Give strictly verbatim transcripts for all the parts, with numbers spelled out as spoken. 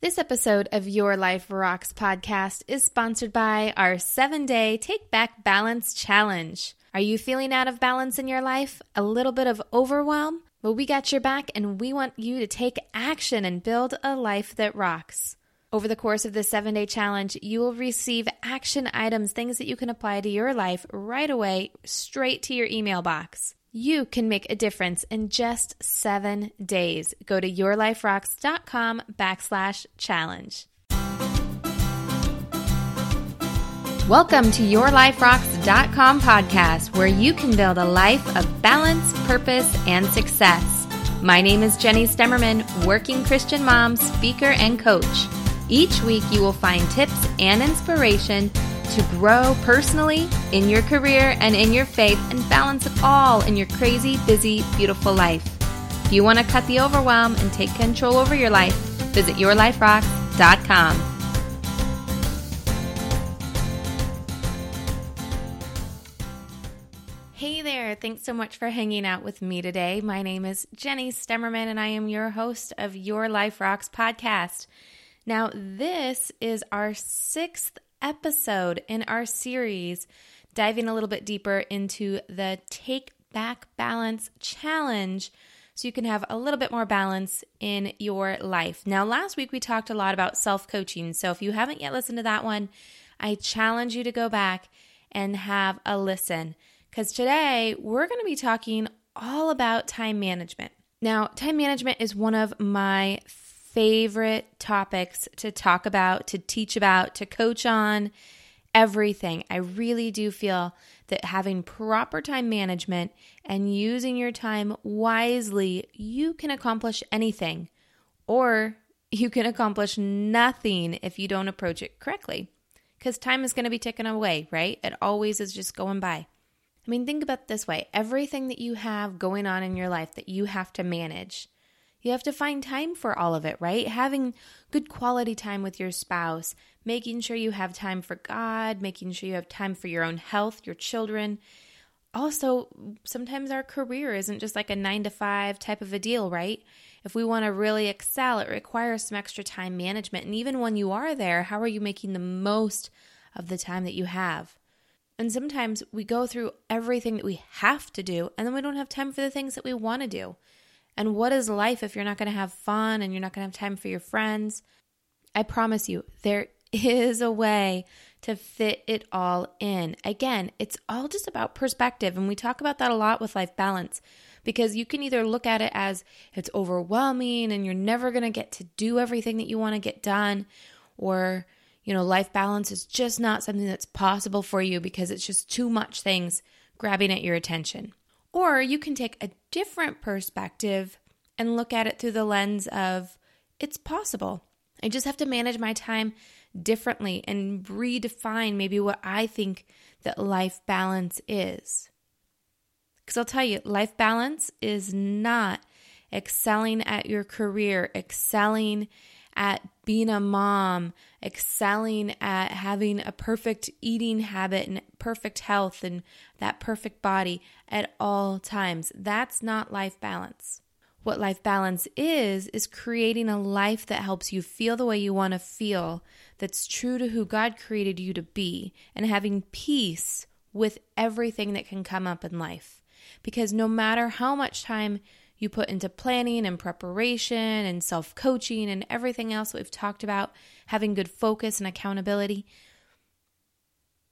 This episode of Your Life Rocks podcast is sponsored by our seven-day Take Back Balance Challenge. Are you feeling out of balance in your life? A little bit of overwhelm? Well, we got your back and we want you to take action and build a life that rocks. Over the course of this seven-day challenge, you will receive action items, things that you can apply to your life right away, straight to your email box. You can make a difference in just seven days. Go to yourliferocks.com backslash challenge. Welcome to yourliferocks dot com podcast, where you can build a life of balance, purpose, and success. My name is Jenny Stemmerman, working Christian mom, speaker, and coach. Each week you will find tips and inspiration to grow personally, in your career, and in your faith, and balance it all in your crazy, busy, beautiful life. If you want to cut the overwhelm and take control over your life, visit your life rocks dot com. Hey there, thanks so much for hanging out with me today. My name is Jenny Stemmerman, and I am your host of Your Life Rocks podcast. Now, this is our sixth episode in our series, diving a little bit deeper into the Take Back Balance Challenge so you can have a little bit more balance in your life. Now, last week we talked a lot about self-coaching, so if you haven't yet listened to that one, I challenge you to go back and have a listen, because today we're going to be talking all about time management. Now, time management is one of my favorite topics to talk about, to teach about, to coach on, everything. I really do feel that having proper time management and using your time wisely, you can accomplish anything, or you can accomplish nothing if you don't approach it correctly, because time is going to be taken away, right? It always is just going by. I mean, think about it this way. Everything that you have going on in your life that you have to manage, you have to find time for all of it, right? Having good quality time with your spouse, making sure you have time for God, making sure you have time for your own health, your children. Also, sometimes our career isn't just like a nine to five type of a deal, right? If we want to really excel, it requires some extra time management. And even when you are there, how are you making the most of the time that you have? And sometimes we go through everything that we have to do, and then we don't have time for the things that we want to do. And what is life if you're not going to have fun and you're not going to have time for your friends? I promise you, there is a way to fit it all in. Again, it's all just about perspective. And we talk about that a lot with life balance, because you can either look at it as it's overwhelming and you're never going to get to do everything that you want to get done, or, you know, life balance is just not something that's possible for you because it's just too much things grabbing at your attention. Or you can take a different perspective and look at it through the lens of it's possible. I just have to manage my time differently and redefine maybe what I think that life balance is. Because I'll tell you, life balance is not excelling at your career, excelling at being a mom, excelling at having a perfect eating habit and perfect health and that perfect body at all times. That's not life balance. What life balance is, is creating a life that helps you feel the way you want to feel, that's true to who God created you to be, and having peace with everything that can come up in life. Because no matter how much time you put into planning and preparation and self-coaching and everything else that we've talked about, having good focus and accountability,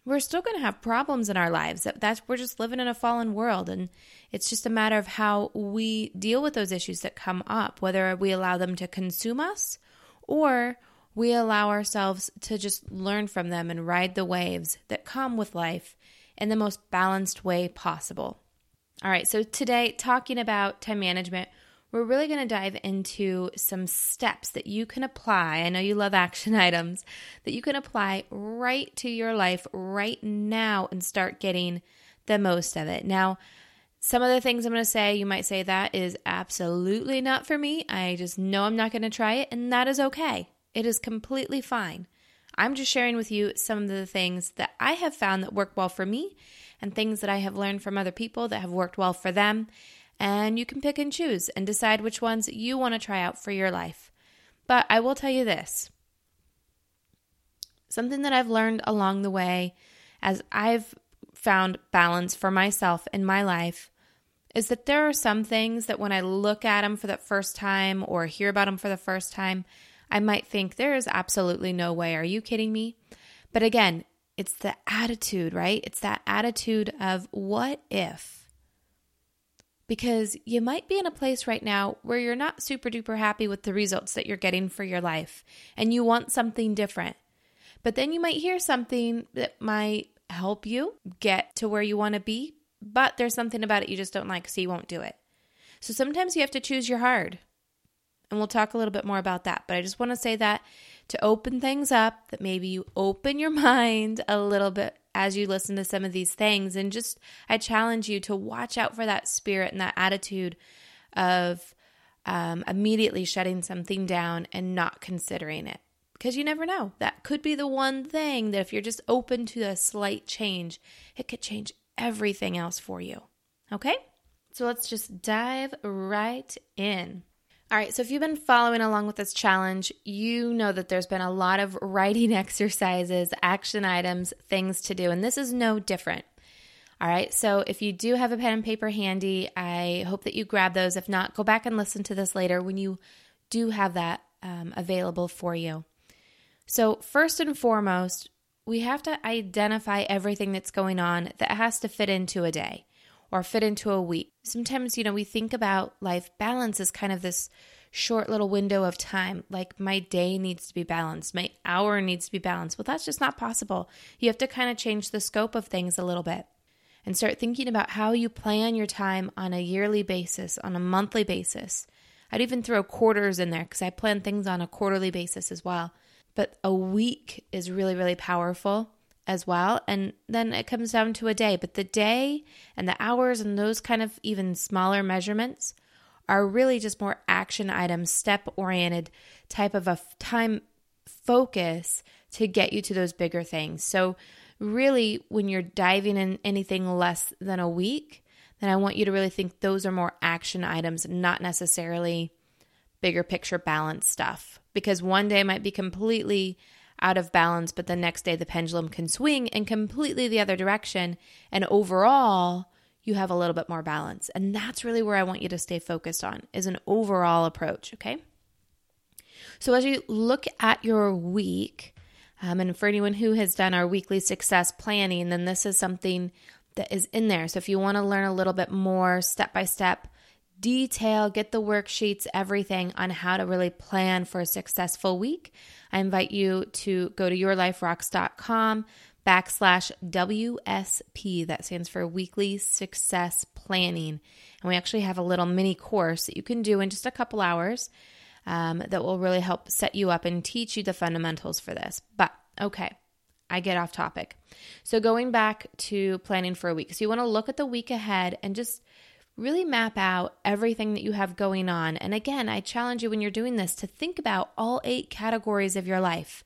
we're still going to have problems in our lives. That's, we're just living in a fallen world, and it's just a matter of how we deal with those issues that come up, whether we allow them to consume us or we allow ourselves to just learn from them and ride the waves that come with life in the most balanced way possible. All right, so today, talking about time management, we're really going to dive into some steps that you can apply. I know you love action items that you can apply right to your life right now and start getting the most of it. Now, some of the things I'm going to say, you might say that is absolutely not for me. I just know I'm not going to try it, and that is okay. It is completely fine. I'm just sharing with you some of the things that I have found that work well for me, and things that I have learned from other people that have worked well for them. And you can pick and choose and decide which ones you want to try out for your life. But I will tell you this, something that I've learned along the way as I've found balance for myself in my life is that there are some things that when I look at them for the first time or hear about them for the first time, I might think there is absolutely no way. Are you kidding me? But again, it's the attitude, right? It's that attitude of what if? Because you might be in a place right now where you're not super duper happy with the results that you're getting for your life and you want something different. But then you might hear something that might help you get to where you want to be, but there's something about it you just don't like, so you won't do it. So sometimes you have to choose your hard. And we'll talk a little bit more about that. But I just want to say that to open things up, that maybe you open your mind a little bit as you listen to some of these things. And just, I challenge you to watch out for that spirit and that attitude of um, immediately shutting something down and not considering it. Because you never know. That could be the one thing that if you're just open to a slight change, it could change everything else for you. Okay? So let's just dive right in. All right, so if you've been following along with this challenge, you know that there's been a lot of writing exercises, action items, things to do, and this is no different. All right, so if you do have a pen and paper handy, I hope that you grab those. If not, go back and listen to this later when you do have that um, available for you. So first and foremost, we have to identify everything that's going on that has to fit into a day or fit into a week. Sometimes, you know, we think about life balance as kind of this short little window of time, like my day needs to be balanced, my hour needs to be balanced. Well, that's just not possible. You have to kind of change the scope of things a little bit and start thinking about how you plan your time on a yearly basis, on a monthly basis. I'd even throw quarters in there because I plan things on a quarterly basis as well. But a week is really, really powerful as well. And then it comes down to a day, but the day and the hours and those kind of even smaller measurements are really just more action items, step-oriented type of a time focus to get you to those bigger things. So really when you're diving in anything less than a week, then I want you to really think those are more action items, not necessarily bigger picture balance stuff, because one day might be completely out of balance, but the next day the pendulum can swing in completely the other direction. And overall, you have a little bit more balance. And that's really where I want you to stay focused on, is an overall approach, okay? So as you look at your week, um, and for anyone who has done our weekly success planning, then this is something that is in there. So if you want to learn a little bit more step-by-step detail, get the worksheets, everything on how to really plan for a successful week, I invite you to go to yourliferocks.com backslash W S P. That stands for Weekly Success Planning. And we actually have a little mini course that you can do in just a couple hours um, that will really help set you up and teach you the fundamentals for this. But okay, I get off topic. So going back to planning for a week. So you want to look at the week ahead and just really map out everything that you have going on. And again, I challenge you when you're doing this to think about all eight categories of your life.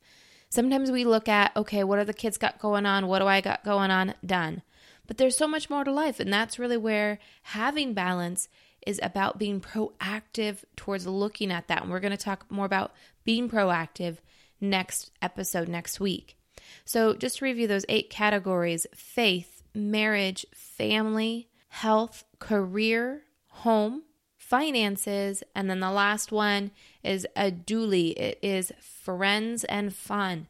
Sometimes we look at, okay, what are the kids got going on? What do I got going on? Done. But there's so much more to life. And that's really where having balance is about being proactive towards looking at that. And we're going to talk more about being proactive next episode, next week. So just to review those eight categories: faith, marriage, family, health, career, home, finances, and then the last one is a dually. It is friends and fun.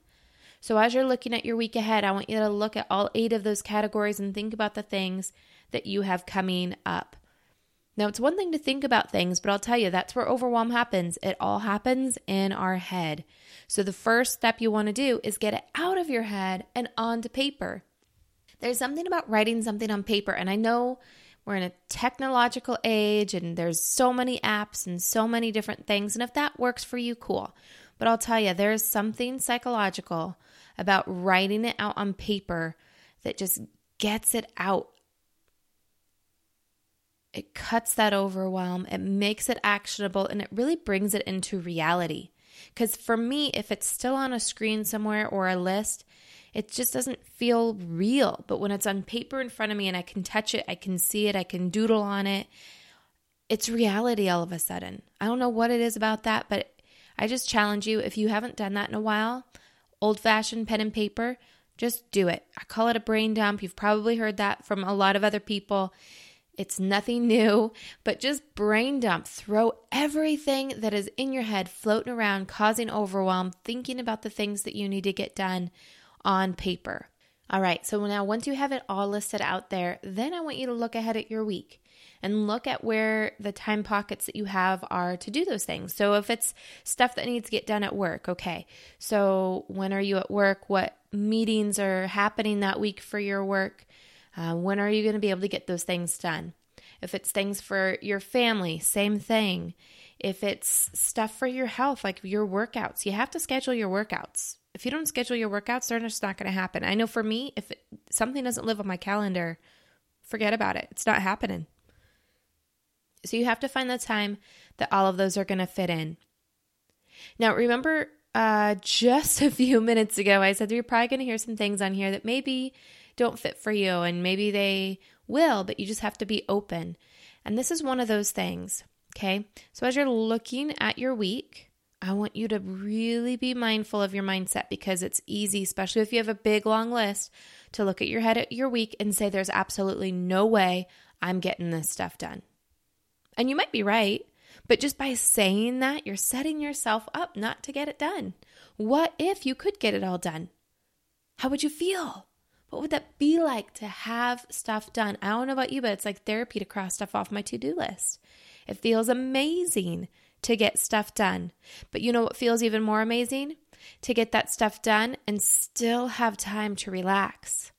So as you're looking at your week ahead, I want you to look at all eight of those categories and think about the things that you have coming up. Now, it's one thing to think about things, but I'll tell you, that's where overwhelm happens. It all happens in our head. So the first step you want to do is get it out of your head and onto paper. There's something about writing something on paper, and I know we're in a technological age and there's so many apps and so many different things, and if that works for you, cool. But I'll tell you, there's something psychological about writing it out on paper that just gets it out. It cuts that overwhelm, it makes it actionable, and it really brings it into reality. Because for me, if it's still on a screen somewhere or a list, it just doesn't feel real. But when it's on paper in front of me and I can touch it, I can see it, I can doodle on it, it's reality all of a sudden. I don't know what it is about that, but I just challenge you, if you haven't done that in a while, old-fashioned pen and paper, just do it. I call it a brain dump. You've probably heard that from a lot of other people. It's nothing new, but just brain dump. Throw everything that is in your head floating around, causing overwhelm, thinking about the things that you need to get done on paper. All right, so now once you have it all listed out there, then I want you to look ahead at your week and look at where the time pockets that you have are to do those things. So if it's stuff that needs to get done at work, okay, so when are you at work? What meetings are happening that week for your work? Uh, when are you going to be able to get those things done? If it's things for your family, same thing. If it's stuff for your health, like your workouts, you have to schedule your workouts. If you don't schedule your workouts, they're just not going to happen. I know for me, if it, something doesn't live on my calendar, forget about it. It's not happening. So you have to find the time that all of those are going to fit in. Now, remember, uh, just a few minutes ago, I said that you're probably going to hear some things on here that maybe don't fit for you, and maybe they will, but you just have to be open. And this is one of those things, okay? So as you're looking at your week, I want you to really be mindful of your mindset, because it's easy, especially if you have a big long list, to look at your head at your week and say, there's absolutely no way I'm getting this stuff done. And you might be right, but just by saying that, you're setting yourself up not to get it done. What if you could get it all done? How would you feel? What would that be like to have stuff done? I don't know about you, but it's like therapy to cross stuff off my to-do list. It feels amazing to get stuff done. But you know what feels even more amazing? To get that stuff done and still have time to relax.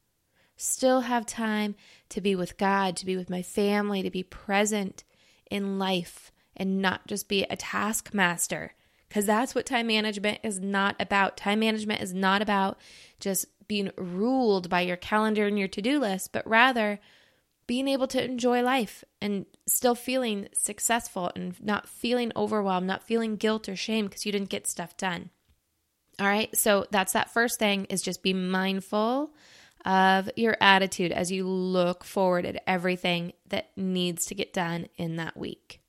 Still have time to be with God, to be with my family, to be present in life and not just be a taskmaster. Because that's what time management is not about. Time management is not about just being ruled by your calendar and your to-do list, but rather being able to enjoy life and still feeling successful and not feeling overwhelmed, not feeling guilt or shame because you didn't get stuff done. All right, so that's that first thing, is just be mindful of your attitude as you look forward at everything that needs to get done in that week.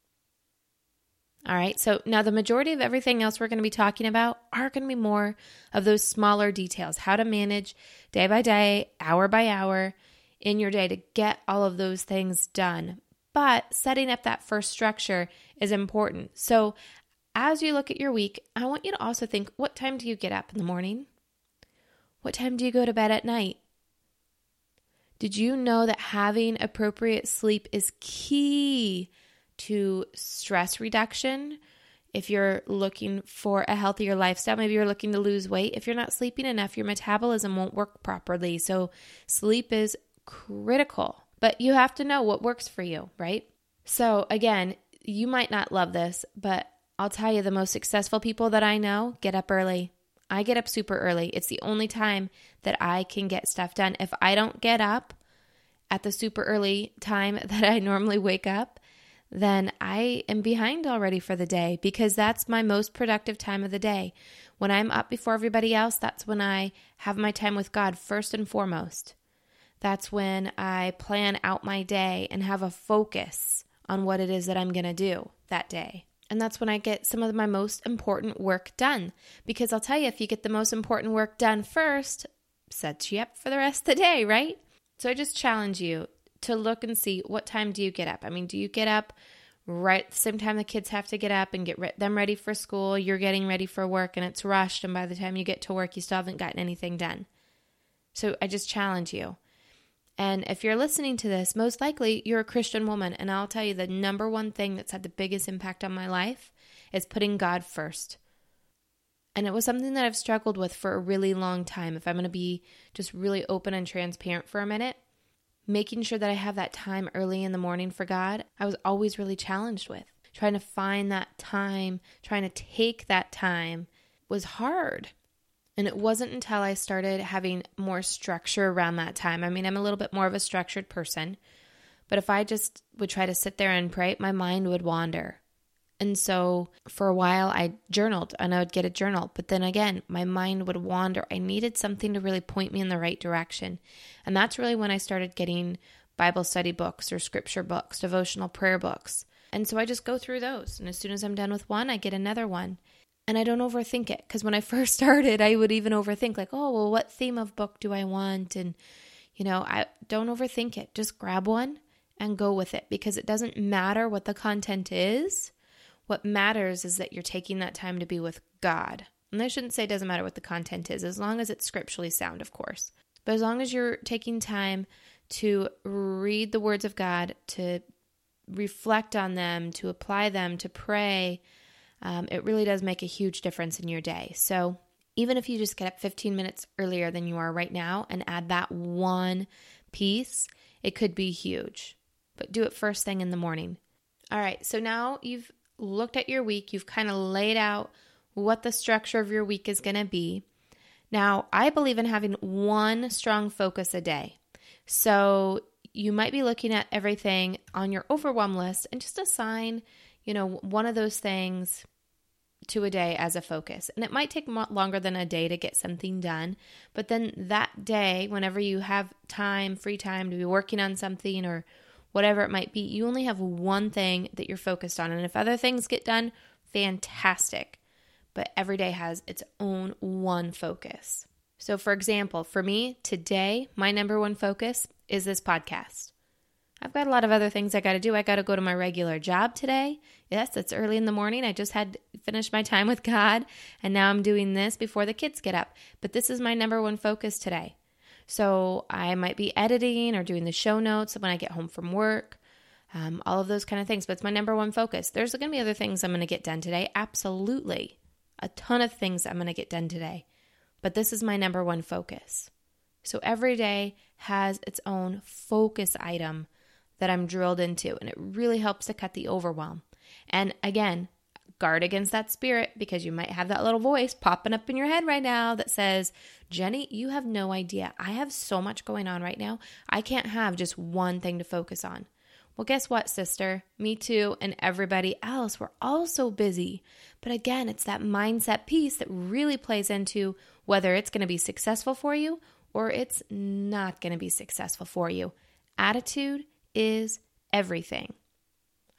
All right, so now the majority of everything else we're going to be talking about are going to be more of those smaller details, how to manage day by day, hour by hour in your day to get all of those things done. But setting up that first structure is important. So as you look at your week, I want you to also think, what time do you get up in the morning? What time do you go to bed at night? Did you know that having appropriate sleep is key to stress reduction? If you're looking for a healthier lifestyle, maybe you're looking to lose weight. If you're not sleeping enough, your metabolism won't work properly. So sleep is critical, but you have to know what works for you, right? So again, you might not love this, but I'll tell you, the most successful people that I know get up early. I get up super early. It's the only time that I can get stuff done. If I don't get up at the super early time that I normally wake up, then I am behind already for the day, because that's my most productive time of the day. When I'm up before everybody else, that's when I have my time with God first and foremost. That's when I plan out my day and have a focus on what it is that I'm going to do that day. And that's when I get some of my most important work done. Because I'll tell you, if you get the most important work done first, sets you up for the rest of the day, right? So I just challenge you to look and see, what time do you get up? I mean, do you get up right at the same time the kids have to get up and get re- them ready for school? You're getting ready for work and it's rushed, and by the time you get to work, you still haven't gotten anything done. So I just challenge you. And if you're listening to this, most likely you're a Christian woman, and I'll tell you, the number one thing that's had the biggest impact on my life is putting God first. And it was something that I've struggled with for a really long time. If I'm going to be just really open and transparent for a minute, making sure that I have that time early in the morning for God, I was always really challenged with. Trying to find that time, trying to take that time was hard. And it wasn't until I started having more structure around that time. I mean, I'm a little bit more of a structured person, but if I just would try to sit there and pray, my mind would wander. And so for a while I journaled, and I would get a journal, but then again, my mind would wander. I needed something to really point me in the right direction. And that's really when I started getting Bible study books or scripture books, devotional prayer books. And so I just go through those. And as soon as I'm done with one, I get another one. and I don't overthink it. Because when I first started, I would even overthink like, oh, well, what theme of book do I want? And, you know, I don't overthink it. Just grab one and go with it, because it doesn't matter what the content is. What matters is that you're taking that time to be with God. And I shouldn't say it doesn't matter what the content is, as long as it's scripturally sound, of course. But as long as you're taking time to read the words of God, to reflect on them, to apply them, to pray, um, it really does make a huge difference in your day. So even if you just get up fifteen minutes earlier than you are right now and add that one piece, it could be huge. But do it first thing in the morning. All right, so now you've looked at your week, you've kind of laid out what the structure of your week is going to be. Now, I believe in having one strong focus a day. So you might be looking at everything on your overwhelm list and just assign, you know, one of those things to a day as a focus. And it might take longer than a day to get something done. But then that day, whenever you have time, free time to be working on something or whatever it might be, you only have one thing that you're focused on. And if other things get done, fantastic. But every day has its own one focus. So for example, for me today, my number one focus is this podcast. I've got a lot of other things I got to do. I got to go to my regular job today. Yes, it's early in the morning. I just had finished my time with God, and now I'm doing this before the kids get up. But this is my number one focus today. So I might be editing or doing the show notes when I get home from work, um, all of those kind of things. But it's my number one focus. There's going to be other things I'm going to get done today. Absolutely. A ton of things I'm going to get done today. But this is my number one focus. So every day has its own focus item that I'm drilled into, and it really helps to cut the overwhelm. And again, guard against that spirit, because you might have that little voice popping up in your head right now that says, Jenny, you have no idea. I have so much going on right now. I can't have just one thing to focus on. Well, guess what, sister? Me too, and everybody else. We're all so busy. But again, it's that mindset piece that really plays into whether it's going to be successful for you or it's not going to be successful for you. Attitude is everything.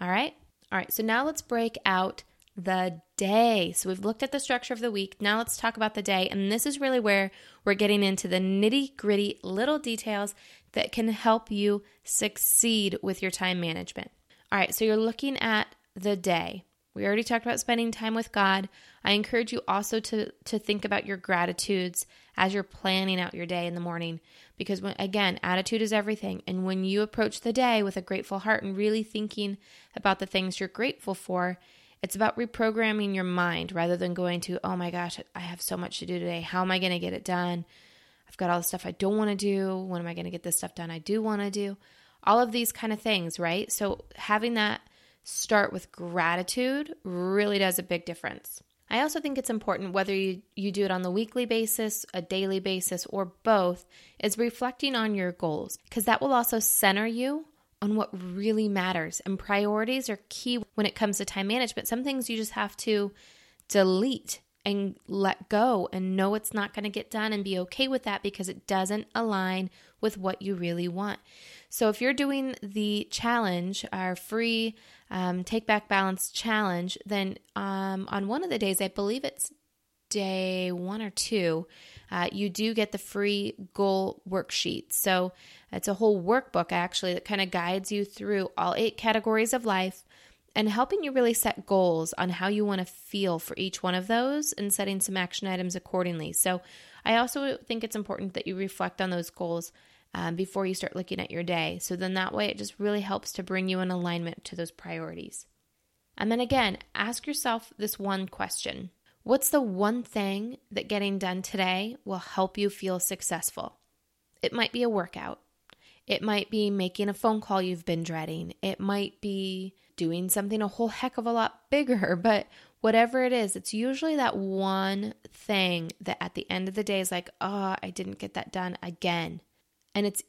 All right? All right, so now let's break out the day. So we've looked at the structure of the week. Now let's talk about the day. And this is really where we're getting into the nitty-gritty little details that can help you succeed with your time management. All right, so you're looking at the day. We already talked about spending time with God. I encourage you also to, to think about your gratitudes as you're planning out your day in the morning, because when, again, attitude is everything. And when you approach the day with a grateful heart and really thinking about the things you're grateful for, it's about reprogramming your mind rather than going to, oh my gosh, I have so much to do today. How am I going to get it done? I've got all the stuff I don't want to do. When am I going to get this stuff done I do want to do? All of these kind of things, right? So having that start with gratitude really does a big difference. I also think it's important, whether you, you do it on the weekly basis, a daily basis, or both, is reflecting on your goals, because that will also center you on what really matters. And priorities are key when it comes to time management. Some things you just have to delete and let go and know it's not going to get done and be okay with that, because it doesn't align with what you really want. So if you're doing the challenge, our free um, Take Back Balance challenge, then um, on one of the days, I believe it's day one or two, uh, you do get the free goal worksheet. So it's a whole workbook actually that kind of guides you through all eight categories of life and helping you really set goals on how you want to feel for each one of those and setting some action items accordingly. So I also think it's important that you reflect on those goals um, before you start looking at your day. So then that way it just really helps to bring you in alignment to those priorities. And then again, ask yourself this one question. What's the one thing that getting done today will help you feel successful? It might be a workout. It might be making a phone call you've been dreading. It might be doing something a whole heck of a lot bigger, but whatever it is, it's usually that one thing that at the end of the day is like, oh, I didn't get that done again. And it's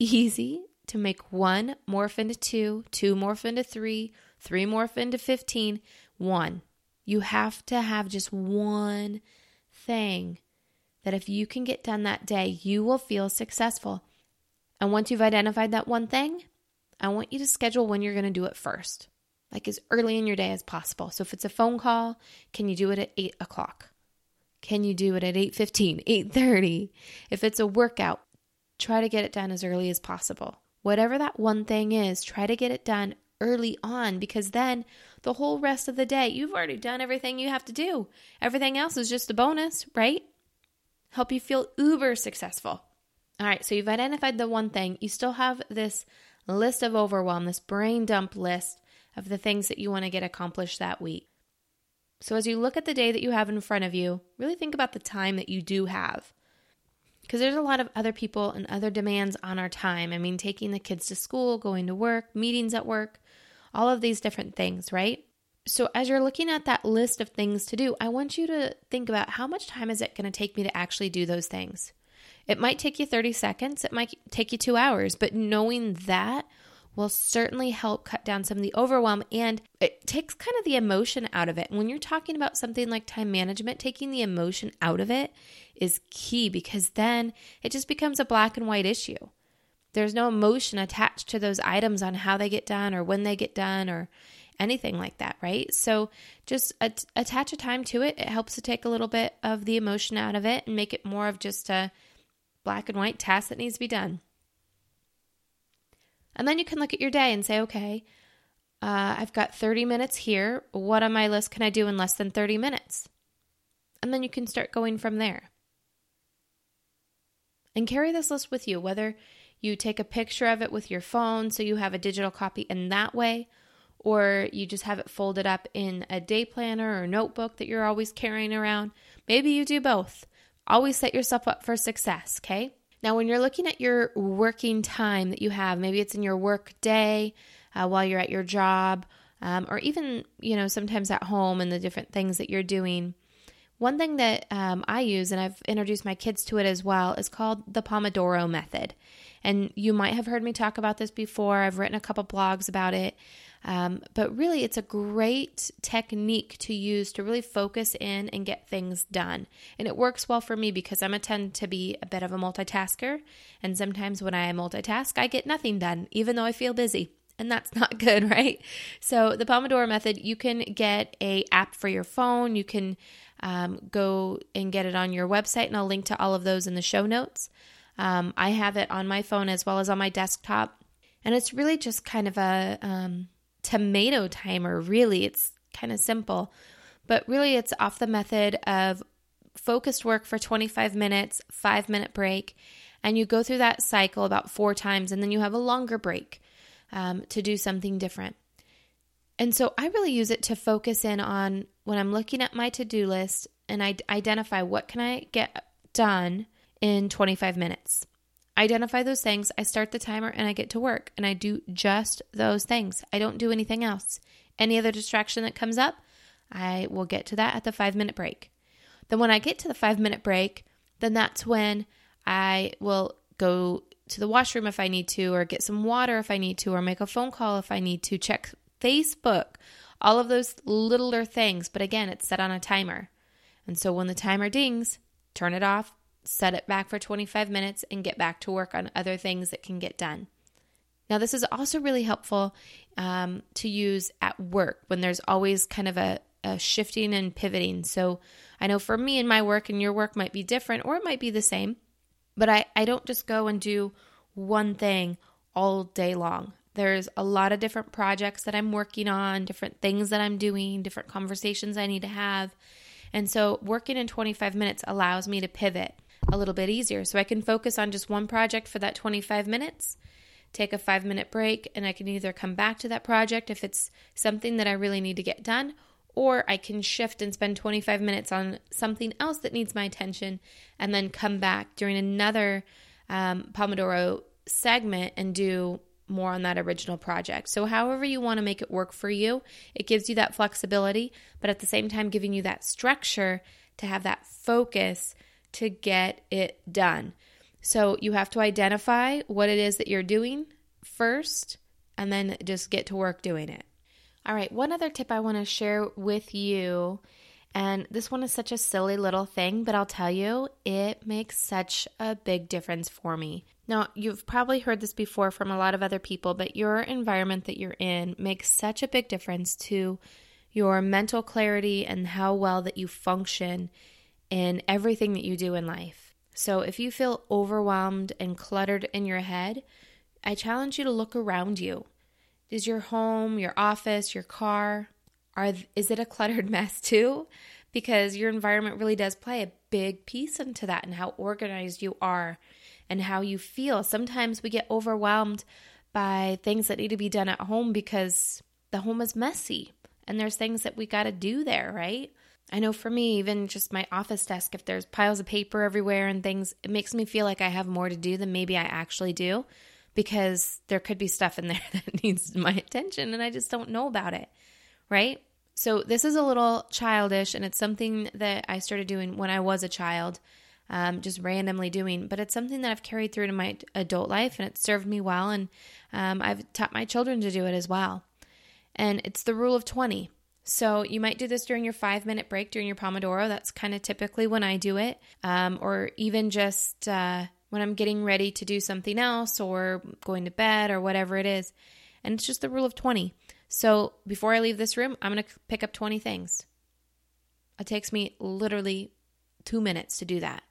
easy to make one morph into two, two morph into three, three morph into fifteen, one. You have to have just one thing that if you can get done that day, you will feel successful. And once you've identified that one thing, I want you to schedule when you're going to do it first. like as early in your day as possible. So if it's a phone call, can you do it at eight o'clock? Can you do it at eight fifteen, eight thirty? If it's a workout, try to get it done as early as possible. Whatever that one thing is, try to get it done early on, because then the whole rest of the day, you've already done everything you have to do. Everything else is just a bonus, right? Help you feel uber successful. All right, so you've identified the one thing. You still have this list of overwhelm, this brain dump list of the things that you want to get accomplished that week. So as you look at the day that you have in front of you, really think about the time that you do have. Because there's a lot of other people and other demands on our time. I mean, taking the kids to school, going to work, meetings at work, all of these different things, right? So as you're looking at that list of things to do, I want you to think about how much time is it going to take me to actually do those things? It might take you thirty seconds. It might take you two hours. But knowing that will certainly help cut down some of the overwhelm, and it takes kind of the emotion out of it. And when you're talking about something like time management, taking the emotion out of it is key, because then it just becomes a black and white issue. There's no emotion attached to those items on how they get done or when they get done or anything like that, right? So just at- attach a time to it. It helps to take a little bit of the emotion out of it and make it more of just a black and white task that needs to be done. And then you can look at your day and say, okay, uh, I've got thirty minutes here. What on my list can I do in less than thirty minutes? And then you can start going from there. And carry this list with you, whether you take a picture of it with your phone so you have a digital copy in that way, or you just have it folded up in a day planner or notebook that you're always carrying around. Maybe you do both. Always set yourself up for success, okay? Now, when you're looking at your working time that you have, maybe it's in your work day, uh, while you're at your job, um, or even, you know, sometimes at home and the different things that you're doing. One thing that um, I use, and I've introduced my kids to it as well, is called the Pomodoro Method. And you might have heard me talk about this before. I've written a couple blogs about it. Um, but really, it's a great technique to use to really focus in and get things done. And it works well for me because I tend to be a bit of a multitasker. And sometimes when I multitask, I get nothing done, even though I feel busy. And that's not good, right? So the Pomodoro Method, you can get an app for your phone. You can um, go and get it on your website, and I'll link to all of those in the show notes. Um, I have it on my phone as well as on my desktop. And it's really just kind of a um, tomato timer, really. It's kind of simple. But really, it's off the method of focused work for twenty-five minutes, five-minute break. And you go through that cycle about four times, and then you have a longer break. Um, to do something different. And so I really use it to focus in on when I'm looking at my to-do list, and I identify what can I get done in twenty-five minutes. Identify those things. I start the timer and I get to work, and I do just those things. I don't do anything else. Any other distraction that comes up, I will get to that at the five minute break. Then when I get to the five minute break, then that's when I will go to the washroom if I need to, or get some water if I need to, or make a phone call if I need to, check Facebook, all of those littler things. But again, it's set on a timer. And so when the timer dings, turn it off, set it back for twenty-five minutes, and get back to work on other things that can get done. Now, this is also really helpful um, to use at work when there's always kind of a, a shifting and pivoting. So I know for me and my work and your work might be different, or it might be the same. But I, I don't just go and do one thing all day long. There's a lot of different projects that I'm working on, different things that I'm doing, different conversations I need to have. And so working in twenty-five minutes allows me to pivot a little bit easier. So I can focus on just one project for that twenty-five minutes, take a five minute break, and I can either come back to that project if it's something that I really need to get done, or I can shift and spend twenty-five minutes on something else that needs my attention, and then come back during another um, Pomodoro segment and do more on that original project. So however you want to make it work for you, it gives you that flexibility, but at the same time giving you that structure to have that focus to get it done. So you have to identify what it is that you're doing first, and then just get to work doing it. All right, one other tip I want to share with you, and this one is such a silly little thing, but I'll tell you, it makes such a big difference for me. Now, you've probably heard this before from a lot of other people, but your environment that you're in makes such a big difference to your mental clarity and how well that you function in everything that you do in life. So if you feel overwhelmed and cluttered in your head, I challenge you to look around you. Is your home, your office, your car, are is it a cluttered mess too? Because your environment really does play a big piece into that and how organized you are and how you feel. Sometimes we get overwhelmed by things that need to be done at home because the home is messy and there's things that we got to do there, right? I know for me, even just my office desk, if there's piles of paper everywhere and things, it makes me feel like I have more to do than maybe I actually do because there could be stuff in there that needs my attention and I just don't know about it, right? So this is a little childish and it's something that I started doing when I was a child, um, just randomly doing, but it's something that I've carried through to my adult life and it's served me well, and um, I've taught my children to do it as well. And it's the rule of twenty. So you might do this during your five-minute break during your Pomodoro. That's kind of typically when I do it, um, or even just uh, when I'm getting ready to do something else or going to bed or whatever it is. And it's just the rule of twenty. So before I leave this room, I'm going to pick up twenty things. It takes me literally two minutes to do that.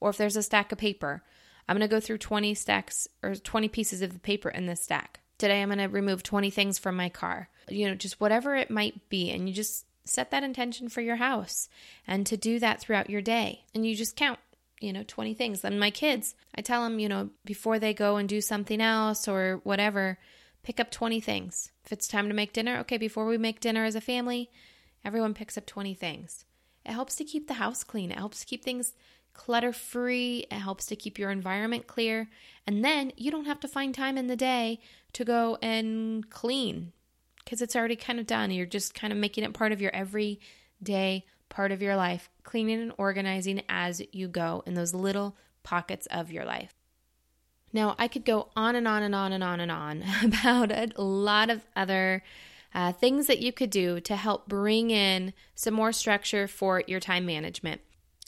Or if there's a stack of paper, I'm going to go through twenty stacks or twenty pieces of the paper in this stack. Today, I'm going to remove twenty things from my car, you know, just whatever it might be. And you just set that intention for your house and to do that throughout your day. And you just count, you know, twenty things. And my kids, I tell them, you know, before they go and do something else or whatever, pick up twenty things. If it's time to make dinner, okay, before we make dinner as a family, everyone picks up twenty things. It helps to keep the house clean. It helps to keep things clutter-free. It helps to keep your environment clear. And then you don't have to find time in the day to go and clean because it's already kind of done. You're just kind of making it part of your everyday part of your life, cleaning and organizing as you go in those little pockets of your life. Now, I could go on and on and on and on and on about a lot of other uh, things that you could do to help bring in some more structure for your time management.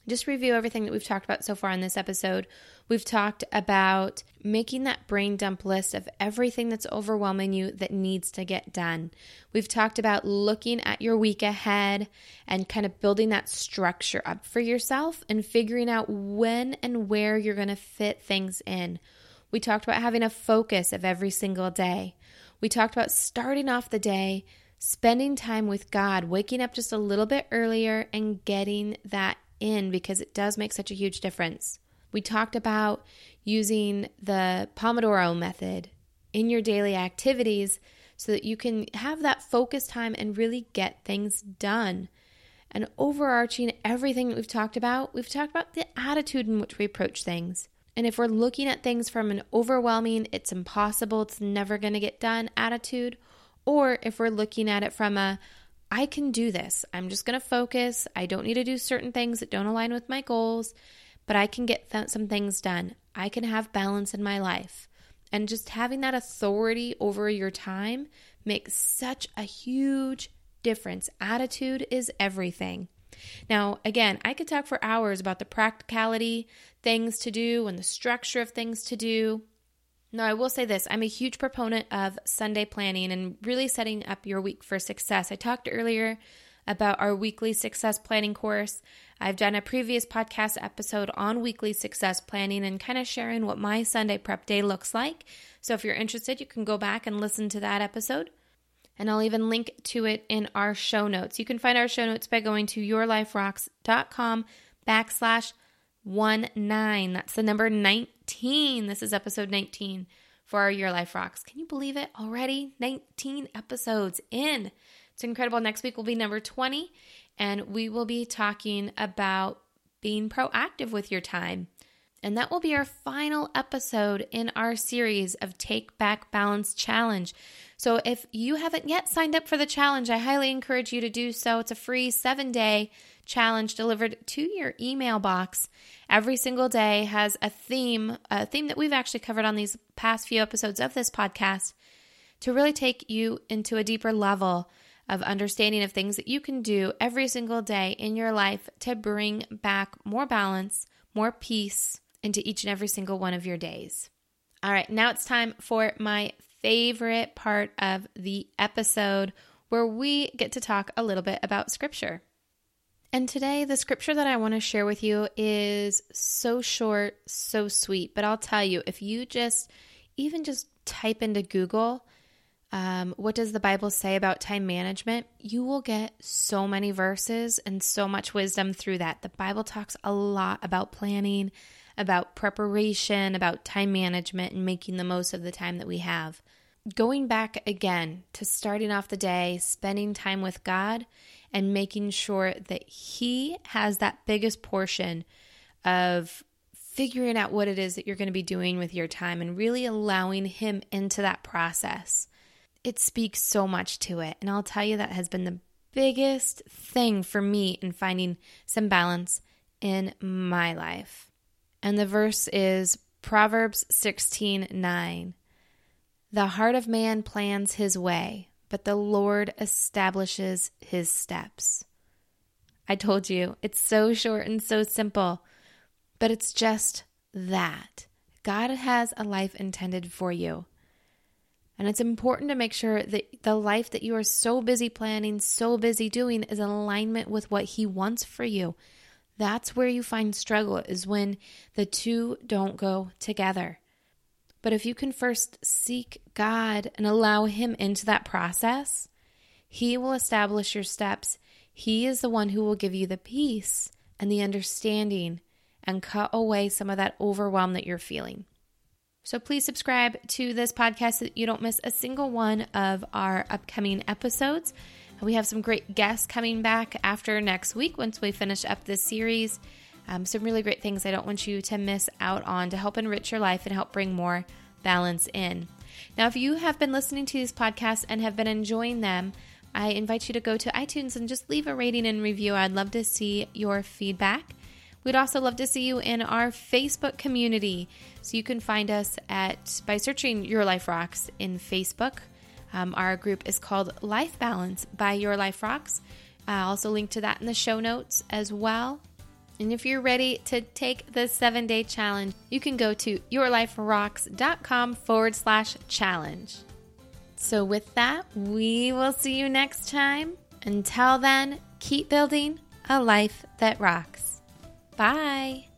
Just review everything that we've talked about so far in this episode. We've talked about making that brain dump list of everything that's overwhelming you that needs to get done. We've talked about looking at your week ahead and kind of building that structure up for yourself and figuring out when and where you're going to fit things in. We talked about having a focus of every single day. We talked about starting off the day, spending time with God, waking up just a little bit earlier and getting that in because it does make such a huge difference. We talked about using the Pomodoro method in your daily activities so that you can have that focus time and really get things done. And overarching everything that we've talked about, we've talked about the attitude in which we approach things. And if we're looking at things from an overwhelming, it's impossible, it's never going to get done attitude, or if we're looking at it from a, I can do this, I'm just going to focus, I don't need to do certain things that don't align with my goals, but I can get th- some things done, I can have balance in my life. And just having that authority over your time makes such a huge difference. Attitude is everything. Now, again, I could talk for hours about the practicality, things to do, and the structure of things to do. Now, I will say this. I'm a huge proponent of Sunday planning and really setting up your week for success. I talked earlier about our weekly success planning course. I've done a previous podcast episode on weekly success planning and kind of sharing what my Sunday prep day looks like. So if you're interested, you can go back and listen to that episode. And I'll even link to it in our show notes. You can find our show notes by going to yourliferocks.com backslash 19. That's the number nineteen. This is episode nineteen for our Your Life Rocks. Can you believe it already? nineteen episodes in. It's incredible. Next week will be number twenty, and we will be talking about being proactive with your time. And that will be our final episode in our series of Take Back Balance Challenge. So if you haven't yet signed up for the challenge, I highly encourage you to do so. It's a free seven-day challenge delivered to your email box. Every single day has a theme, a theme that we've actually covered on these past few episodes of this podcast to really take you into a deeper level of understanding of things that you can do every single day in your life to bring back more balance, more peace into each and every single one of your days. All right, now it's time for my favorite part of the episode where we get to talk a little bit about scripture. And today, the scripture that I want to share with you is so short, so sweet, but I'll tell you, if you just, even just type into Google, um, what does the Bible say about time management, you will get so many verses and so much wisdom through that. The Bible talks a lot about planning, about preparation, about time management, and making the most of the time that we have. Going back again to starting off the day, spending time with God, and making sure that He has that biggest portion of figuring out what it is that you're going to be doing with your time and really allowing Him into that process. It speaks so much to it. And I'll tell you, that has been the biggest thing for me in finding some balance in my life. And the verse is Proverbs sixteen nine. The heart of man plans his way, but the Lord establishes his steps. I told you, it's so short and so simple, but it's just that. God has a life intended for you. And it's important to make sure that the life that you are so busy planning, so busy doing, is in alignment with what He wants for you. That's where you find struggle, is when the two don't go together. But if you can first seek God and allow Him into that process, He will establish your steps. He is the one who will give you the peace and the understanding and cut away some of that overwhelm that you're feeling. So please subscribe to this podcast so that you don't miss a single one of our upcoming episodes. We have some great guests coming back after next week once we finish up this series. Um, some really great things I don't want you to miss out on, to help enrich your life and help bring more balance in. Now, if you have been listening to these podcasts and have been enjoying them, I invite you to go to iTunes and just leave a rating and review. I'd love to see your feedback. We'd also love to see you in our Facebook community. So you can find us at by searching Your Life Rocks in Facebook. Um, our group is called Life Balance by Your Life Rocks. I'll also link to that in the show notes as well. And if you're ready to take the seven-day challenge, you can go to yourliferocks.com forward slash challenge. So with that, we will see you next time. Until then, keep building a life that rocks. Bye.